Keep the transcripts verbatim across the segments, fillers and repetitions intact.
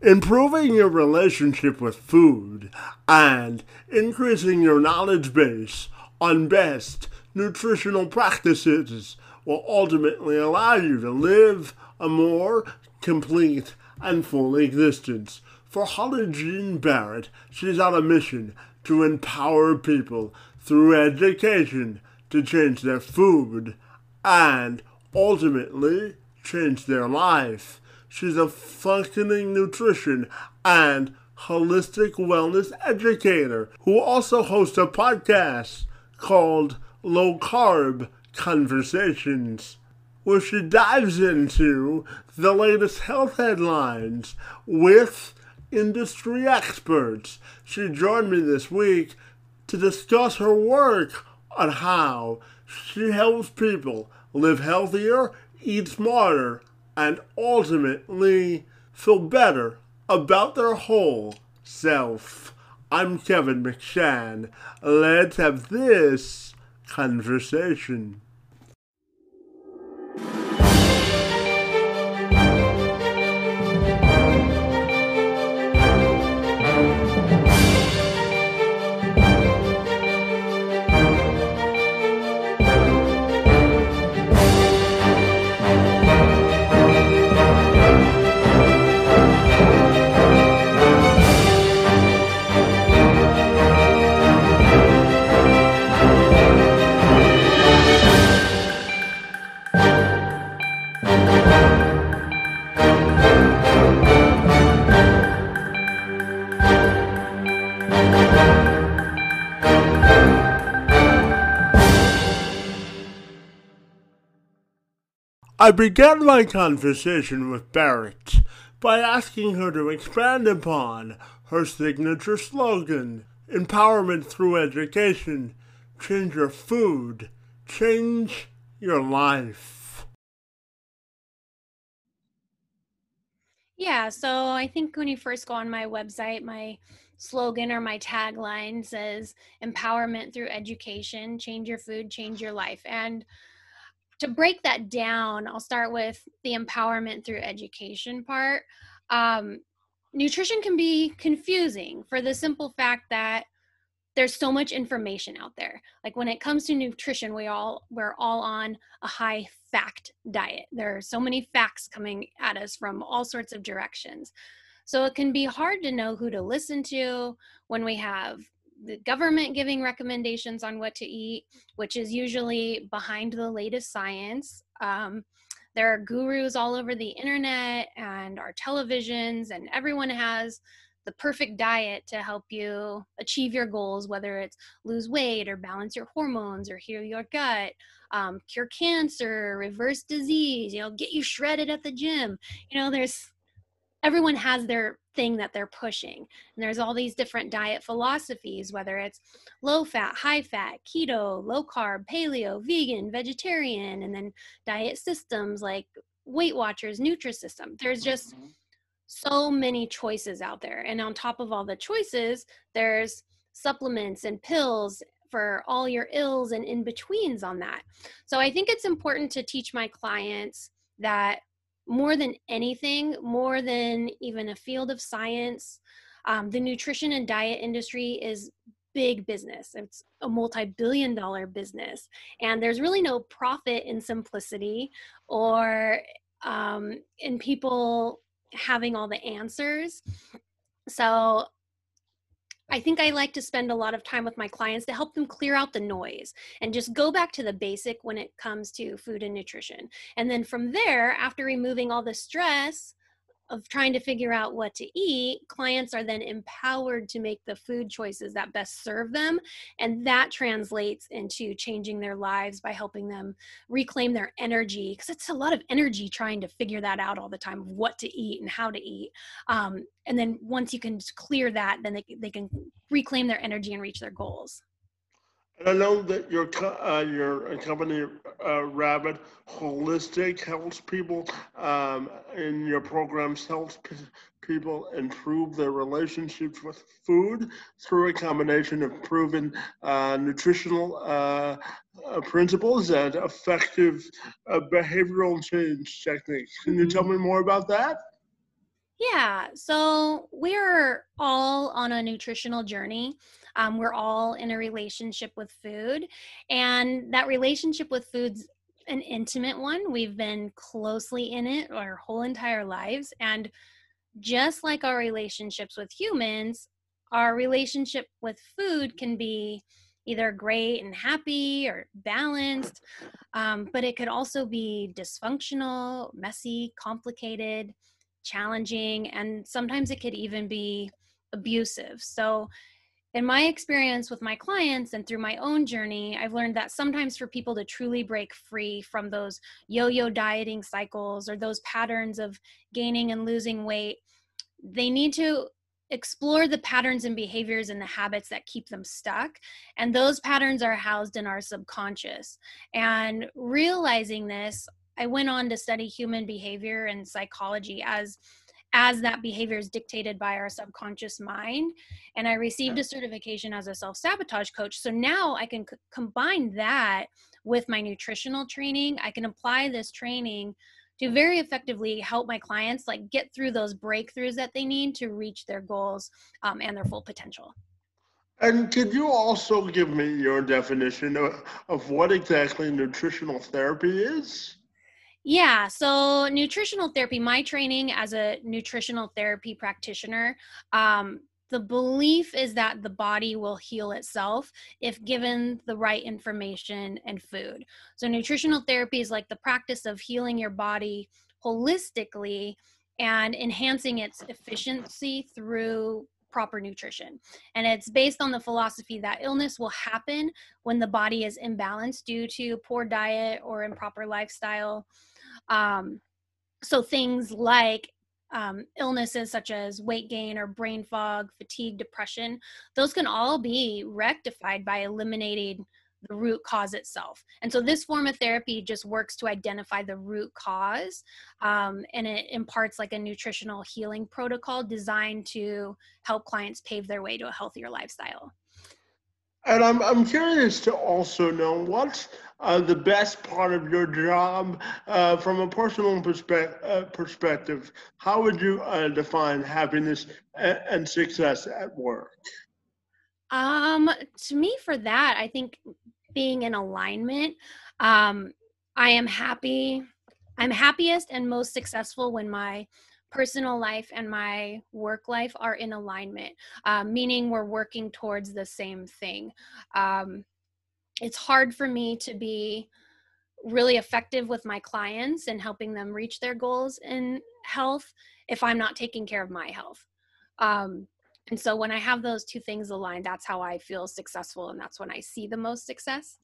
Improving your relationship with food and increasing your knowledge base on best nutritional practices will ultimately allow you to live a more complete and full existence. For Holly Jean Barrett, she's on a mission to empower people through education to change their food and ultimately change their life. She's a functioning nutrition and holistic wellness educator who also hosts a podcast called Low Carb Conversations, where she dives into the latest health headlines with industry experts. She joined me this week to discuss her work on how she helps people live healthier, eat smarter, and ultimately feel better about their whole self. I'm Kevin McShan. Let's have this conversation. I began my conversation with Barrett by asking her to expand upon her signature slogan, empowerment through education, change your food, change your life. Yeah, so I think when you first go on my website, my slogan or my tagline says, empowerment through education, change your food, change your life. And to break that down, I'll start with the empowerment through education part. Um, nutrition can be confusing for the simple fact that there's so much information out there. Like when it comes to nutrition, we all, we're all on a high fact diet. There are so many facts coming at us from all sorts of directions. So it can be hard to know who to listen to when we have the government giving recommendations on what to eat, which is usually behind the latest science. Um, there are gurus all over the internet and our televisions, and everyone has the perfect diet to help you achieve your goals, whether it's lose weight or balance your hormones or heal your gut, um, cure cancer, reverse disease, you know, get you shredded at the gym. You know, there's everyone has their thing that they're pushing. And there's all these different diet philosophies, whether it's low fat, high fat, keto, low carb, paleo, vegan, vegetarian, and then diet systems like Weight Watchers, Nutrisystem. There's just so many choices out there. And on top of all the choices, there's supplements and pills for all your ills and in-betweens on that. So I think it's important to teach my clients that more than anything, more than even a field of science, um, the nutrition and diet industry is big business. It's a multi-billion dollar business. And there's really no profit in simplicity or um, in people having all the answers. So I think I like to spend a lot of time with my clients to help them clear out the noise and just go back to the basic when it comes to food and nutrition. And then from there, after removing all the stress of trying to figure out what to eat, clients are then empowered to make the food choices that best serve them. And that translates into changing their lives by helping them reclaim their energy, because it's a lot of energy trying to figure that out all the time, what to eat and how to eat. Um, and then once you can clear that, then they, they can reclaim their energy and reach their goals. And I know that your uh, your company, uh, Rabbit Holistic, helps people, um, in your programs helps p- people improve their relationships with food through a combination of proven uh, nutritional uh, uh, principles and effective uh, behavioral change techniques. Can you tell me more about that? Yeah, so we're all on a nutritional journey. Um, we're all in a relationship with food, and that relationship with food's an intimate one. We've been closely in it our whole entire lives, and just like our relationships with humans, our relationship with food can be either great and happy or balanced, um, but it could also be dysfunctional, messy, complicated, challenging, and sometimes it could even be abusive. So in my experience with my clients and through my own journey, I've learned that sometimes for people to truly break free from those yo-yo dieting cycles or those patterns of gaining and losing weight, they need to explore the patterns and behaviors and the habits that keep them stuck. And those patterns are housed in our subconscious. And realizing this, I went on to study human behavior and psychology as, as that behavior is dictated by our subconscious mind. And I received a certification as a self-sabotage coach. So now I can c- combine that with my nutritional training. I can apply this training to very effectively help my clients like get through those breakthroughs that they need to reach their goals um, and their full potential. And could you also give me your definition of, of what exactly nutritional therapy is? Yeah, so nutritional therapy, my training as a nutritional therapy practitioner, um, the belief is that the body will heal itself if given the right information and food. So nutritional therapy is like the practice of healing your body holistically and enhancing its efficiency through proper nutrition. And it's based on the philosophy that illness will happen when the body is imbalanced due to poor diet or improper lifestyle. Um, so things like um, illnesses such as weight gain or brain fog, fatigue, depression, those can all be rectified by eliminating the root cause itself. And so this form of therapy just works to identify the root cause. Um, and it imparts like a nutritional healing protocol designed to help clients pave their way to a healthier lifestyle. And I'm I'm curious to also know what's uh, the best part of your job uh, from a personal perspe- uh, perspective. How would you uh, define happiness and, and success at work? Um, to me, for that, I think being in alignment, um, I am happy. I'm happiest and most successful when my personal life and my work life are in alignment, uh, meaning we're working towards the same thing. Um, it's hard for me to be really effective with my clients and helping them reach their goals in health if I'm not taking care of my health. Um, And so when I have those two things aligned, that's how I feel successful. And that's when I see the most success.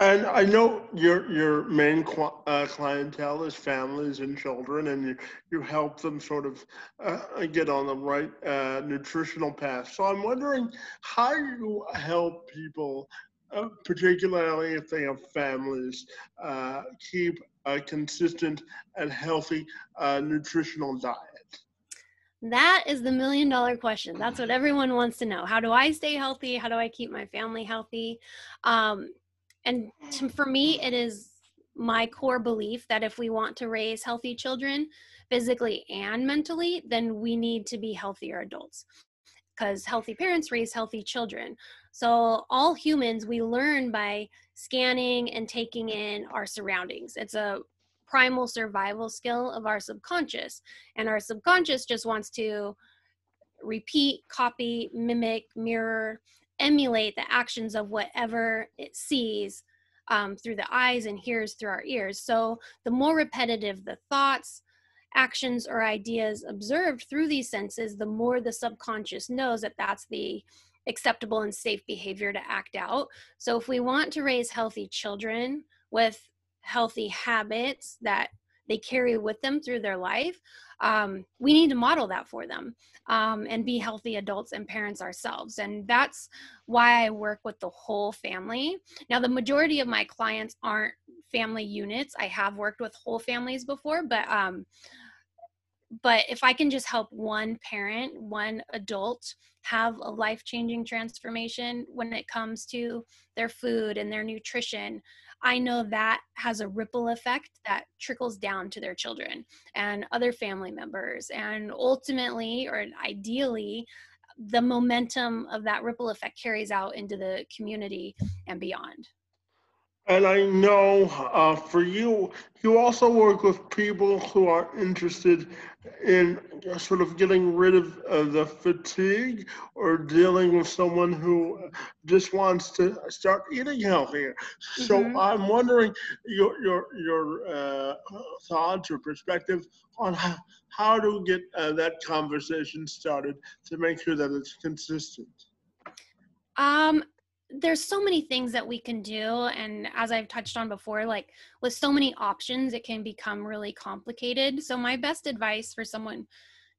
And I know your your main cl- uh, clientele is families and children, and you, you help them sort of uh, get on the right uh, nutritional path. So I'm wondering how you help people, uh, particularly if they have families, uh, keep a consistent and healthy uh, nutritional diet. That is the million dollar question. That's what everyone wants to know. How do I stay healthy? How do I keep my family healthy? Um, and to, for me, it is my core belief that if we want to raise healthy children physically and mentally, then we need to be healthier adults, because healthy parents raise healthy children. So all humans, we learn by scanning and taking in our surroundings. It's a primal survival skill of our subconscious. And our subconscious just wants to repeat, copy, mimic, mirror, emulate the actions of whatever it sees um, through the eyes and hears through our ears. So the more repetitive the thoughts, actions, or ideas observed through these senses, the more the subconscious knows that that's the acceptable and safe behavior to act out. So if we want to raise healthy children with healthy habits that they carry with them through their life, um, we need to model that for them um, and be healthy adults and parents ourselves. And that's why I work with the whole family. Now, the majority of my clients aren't family units. I have worked with whole families before, but um, But if I can just help one parent, one adult have a life-changing transformation when it comes to their food and their nutrition, I know that has a ripple effect that trickles down to their children and other family members. And ultimately, or ideally, the momentum of that ripple effect carries out into the community and beyond. And I know uh, for you, you also work with people who are interested in sort of getting rid of uh, the fatigue or dealing with someone who just wants to start eating healthier. Mm-hmm. So I'm wondering your, your, your uh, thoughts or perspective on how, how to get uh, that conversation started to make sure that it's consistent. Um. There's so many things that we can do. And as I've touched on before, like with so many options, it can become really complicated. So my best advice for someone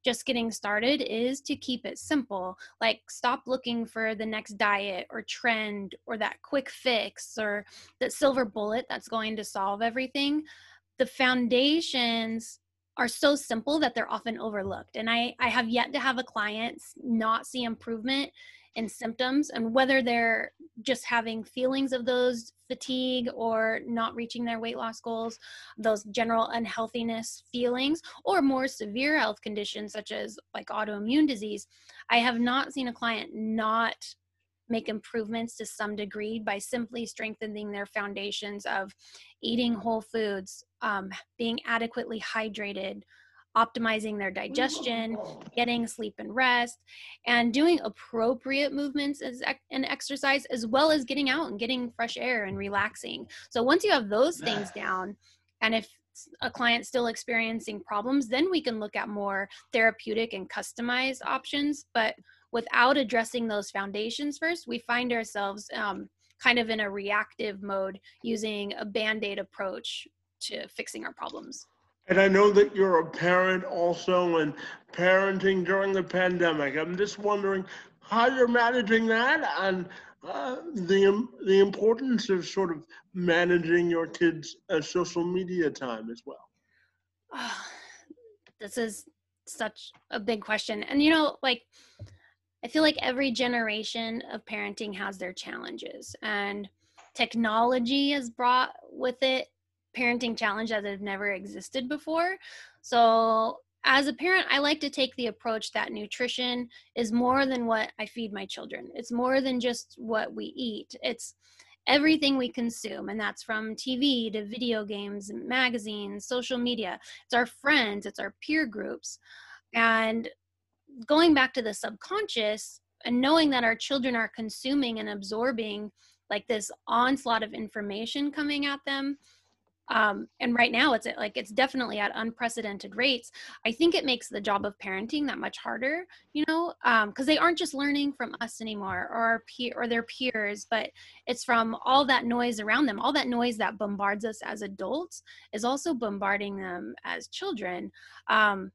just getting started is to keep it simple. Like stop looking for the next diet or trend or that quick fix or that silver bullet that's going to solve everything. The foundations are so simple that they're often overlooked. And I, I have yet to have a client not see improvement in symptoms, and whether they're just having feelings of those fatigue or not reaching their weight loss goals, those general unhealthiness feelings, or more severe health conditions such as like autoimmune disease, I have not seen a client not make improvements to some degree by simply strengthening their foundations of eating whole foods, um, being adequately hydrated, optimizing their digestion, getting sleep and rest, and doing appropriate movements and exercise, as well as getting out and getting fresh air and relaxing. So once you have those things down, and if a client's still experiencing problems, then we can look at more therapeutic and customized options. But without addressing those foundations first, we find ourselves um, kind of in a reactive mode, using a Band-Aid approach to fixing our problems. And I know that you're a parent also, and parenting during the pandemic. I'm just wondering how you're managing that, and uh, the the importance of sort of managing your kids' uh, social media time as well. Oh, this is such a big question. And, you know, like, I feel like every generation of parenting has their challenges, and technology has brought with it parenting challenge that have never existed before. So as a parent, I like to take the approach that nutrition is more than what I feed my children. It's more than just what we eat. It's everything we consume. And that's from T V to video games, magazines, social media. It's our friends, it's our peer groups. And going back to the subconscious and knowing that our children are consuming and absorbing like this onslaught of information coming at them, Um, and right now it's like, it's definitely at unprecedented rates. I think it makes the job of parenting that much harder, you know, um, cause they aren't just learning from us anymore or our pe- or their peers, but it's from all that noise around them. All that noise that bombards us as adults is also bombarding them as children. Um,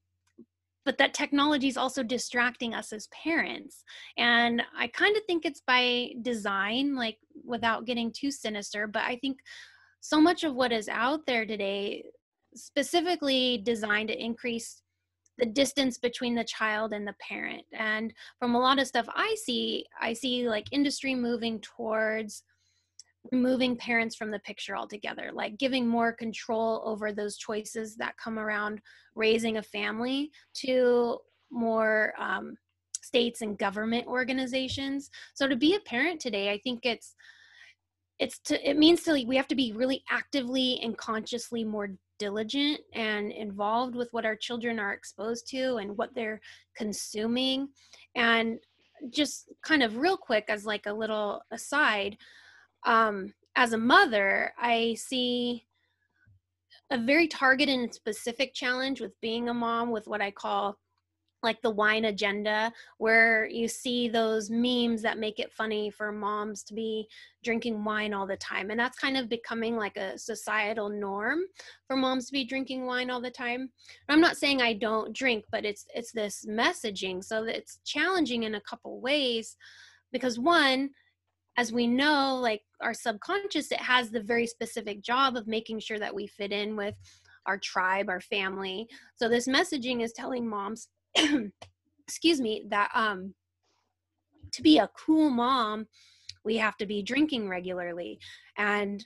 but that technology is also distracting us as parents. And I kind of think it's by design, like without getting too sinister, but I think so much of what is out there today, specifically designed to increase the distance between the child and the parent. And from a lot of stuff I see, I see like industry moving towards removing parents from the picture altogether, like giving more control over those choices that come around raising a family to more um, states and government organizations. So to be a parent today, I think it's It's to, it means to, like, we have to be really actively and consciously more diligent and involved with what our children are exposed to and what they're consuming. And just kind of real quick, as like a little aside, um, as a mother, I see a very targeted and specific challenge with being a mom with what I call like the wine agenda, where you see those memes that make it funny for moms to be drinking wine all the time. And that's kind of becoming like a societal norm for moms to be drinking wine all the time. And I'm not saying I don't drink, but it's it's this messaging. So it's challenging in a couple ways, because one, as we know, like our subconscious, it has the very specific job of making sure that we fit in with our tribe, our family. So this messaging is telling moms, excuse me, that um, to be a cool mom, we have to be drinking regularly. And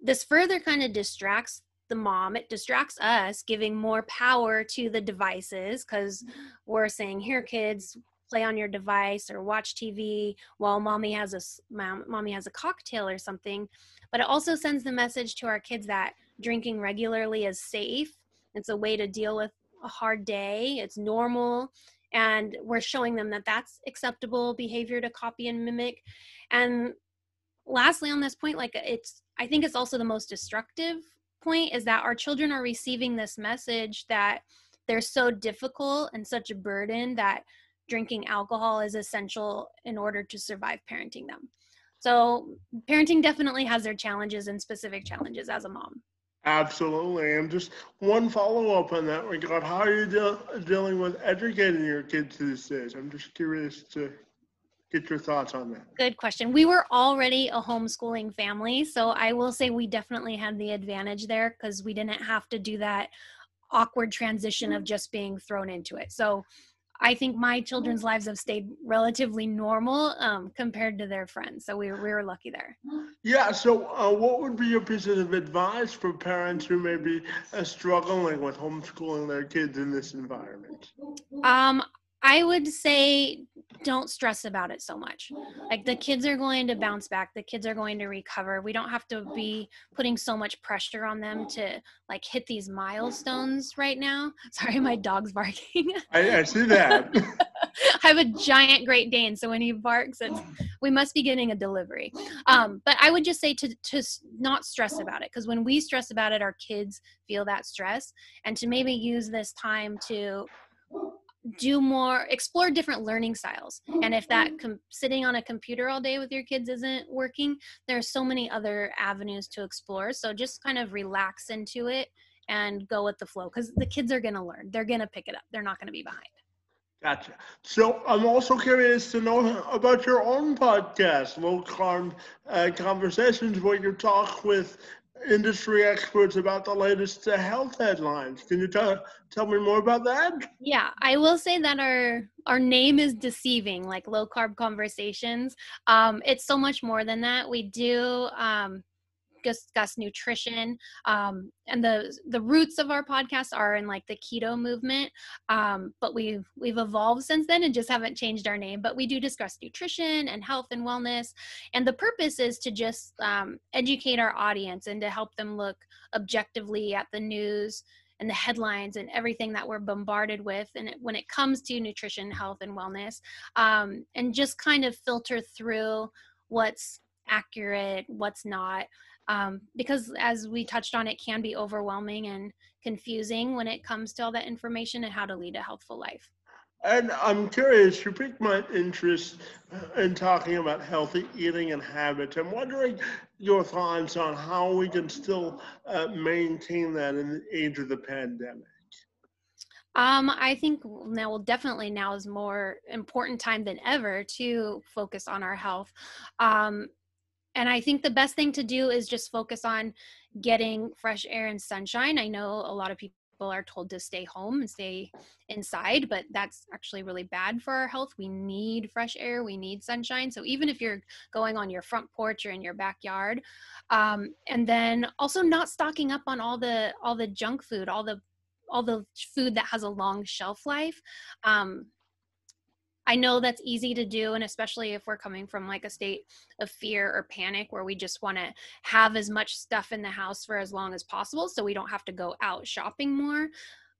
this further kind of distracts the mom. It distracts us, giving more power to the devices, because we're saying, here, kids, play on your device or watch T V while mommy has a, mom, mommy has a cocktail or something. But it also sends the message to our kids that drinking regularly is safe. It's a way to deal with a hard day. It's normal. And we're showing them that that's acceptable behavior to copy and mimic. And lastly, on this point, like it's, I think it's also the most destructive point is that our children are receiving this message that they're so difficult and such a burden that drinking alcohol is essential in order to survive parenting them. So parenting definitely has their challenges and specific challenges as a mom. Absolutely. And just one follow-up on that regard, how are you de- dealing with educating your kids to this stage? I'm just curious to get your thoughts on that. Good question. We were already a homeschooling family, so I will say we definitely had the advantage there because we didn't have to do that awkward transition of just being thrown into it. So I think my children's lives have stayed relatively normal um, compared to their friends. So we were, we were lucky there. Yeah. So uh, what would be your pieces of advice for parents who may be uh, struggling with homeschooling their kids in this environment? Um, I would say don't stress about it so much. Like the kids are going to bounce back. The kids are going to recover. We don't have to be putting so much pressure on them to like hit these milestones right now. Sorry, my dog's barking. I, I see that. I have a giant Great Dane, so when he barks, it's, we must be getting a delivery. Um, but I would just say to, to not stress about it, because when we stress about it, our kids feel that stress, and to maybe use this time to do more, explore different learning styles. And if that com- sitting on a computer all day with your kids isn't working, there are so many other avenues to explore. So just kind of relax into it and go with the flow, because the kids are going to learn. They're going to pick it up. They're not going to be behind. Gotcha. So I'm also curious to know about your own podcast, Low Carb uh, Conversations, where you talk with industry experts about the latest uh, health headlines. Can you tell tell me more about that? Yeah, I will say that our our name is deceiving, like Low Carb Conversations. Um, it's so much more than that. We do um, discuss nutrition, um, and the the roots of our podcast are in like the keto movement. Um, but we've we've evolved since then and just haven't changed our name. But we do discuss nutrition and health and wellness, and the purpose is to just um, educate our audience and to help them look objectively at the news and the headlines and everything that we're bombarded with, and it, when it comes to nutrition, health, and wellness, um, and just kind of filter through what's accurate, what's not. Um, because as we touched on, it can be overwhelming and confusing when it comes to all that information and how to lead a healthful life. And I'm curious, you piqued my interest in talking about healthy eating and habits. I'm wondering your thoughts on how we can still uh, maintain that in the age of the pandemic. Um, I think now, well, definitely now is more important time than ever to focus on our health. Um, And I think the best thing to do is just focus on getting fresh air and sunshine. I know a lot of people are told to stay home and stay inside, but that's actually really bad for our health. We need fresh air. We need sunshine. So even if you're going on your front porch or in your backyard, um, and then also not stocking up on all the all the junk food, all the all the food that has a long shelf life. Um, I know that's easy to do, and especially if we're coming from like a state of fear or panic where we just want to have as much stuff in the house for as long as possible so we don't have to go out shopping more.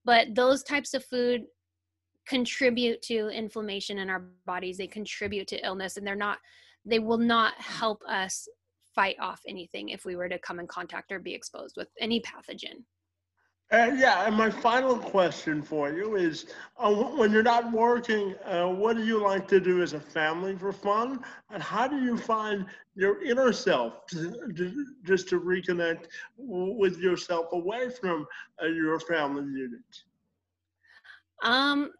But those types of food contribute to inflammation in our bodies. They contribute to illness, and they're not, they will not help us fight off anything if we were to come in contact or be exposed with any pathogen. Uh, yeah, and my final question for you is, uh, when you're not working, uh, what do you like to do as a family for fun? And how do you find your inner self to, to, just to reconnect with yourself away from uh, your family unit? Um.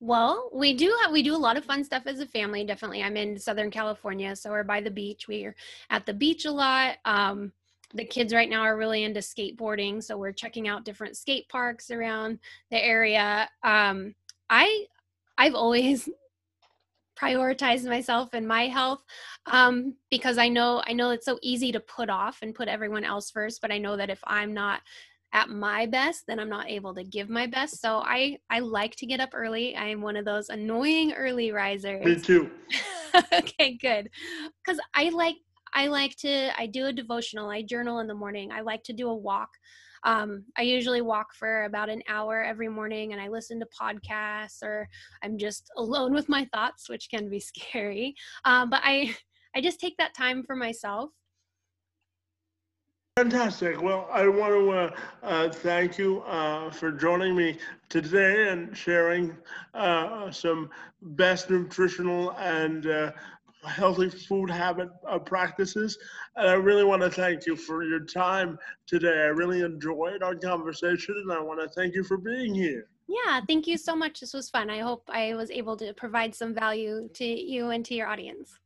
Well, we do have, we do a lot of fun stuff as a family, definitely. I'm in Southern California, so we're by the beach. We're at the beach a lot. Um. the kids right now are really into skateboarding, so we're checking out different skate parks around the area. Um, I, I've always prioritized myself and my health um, because I know I know it's so easy to put off and put everyone else first, but I know that if I'm not at my best, then I'm not able to give my best. So I, I like to get up early. I am one of those annoying early risers. Me too. Okay, good. Cause I like, I like to, I do a devotional, I journal in the morning. I like to do a walk. Um, I usually walk for about an hour every morning, and I listen to podcasts, or I'm just alone with my thoughts, which can be scary. Um, but I, I just take that time for myself. Fantastic. Well, I want to uh, uh, thank you uh, for joining me today and sharing uh, some best nutritional and uh, healthy food habit uh, practices. And I really want to thank you for your time today. I really enjoyed our conversation, and I want to thank you for being here. Yeah, thank you so much. This was fun. I hope I was able to provide some value to you and to your audience.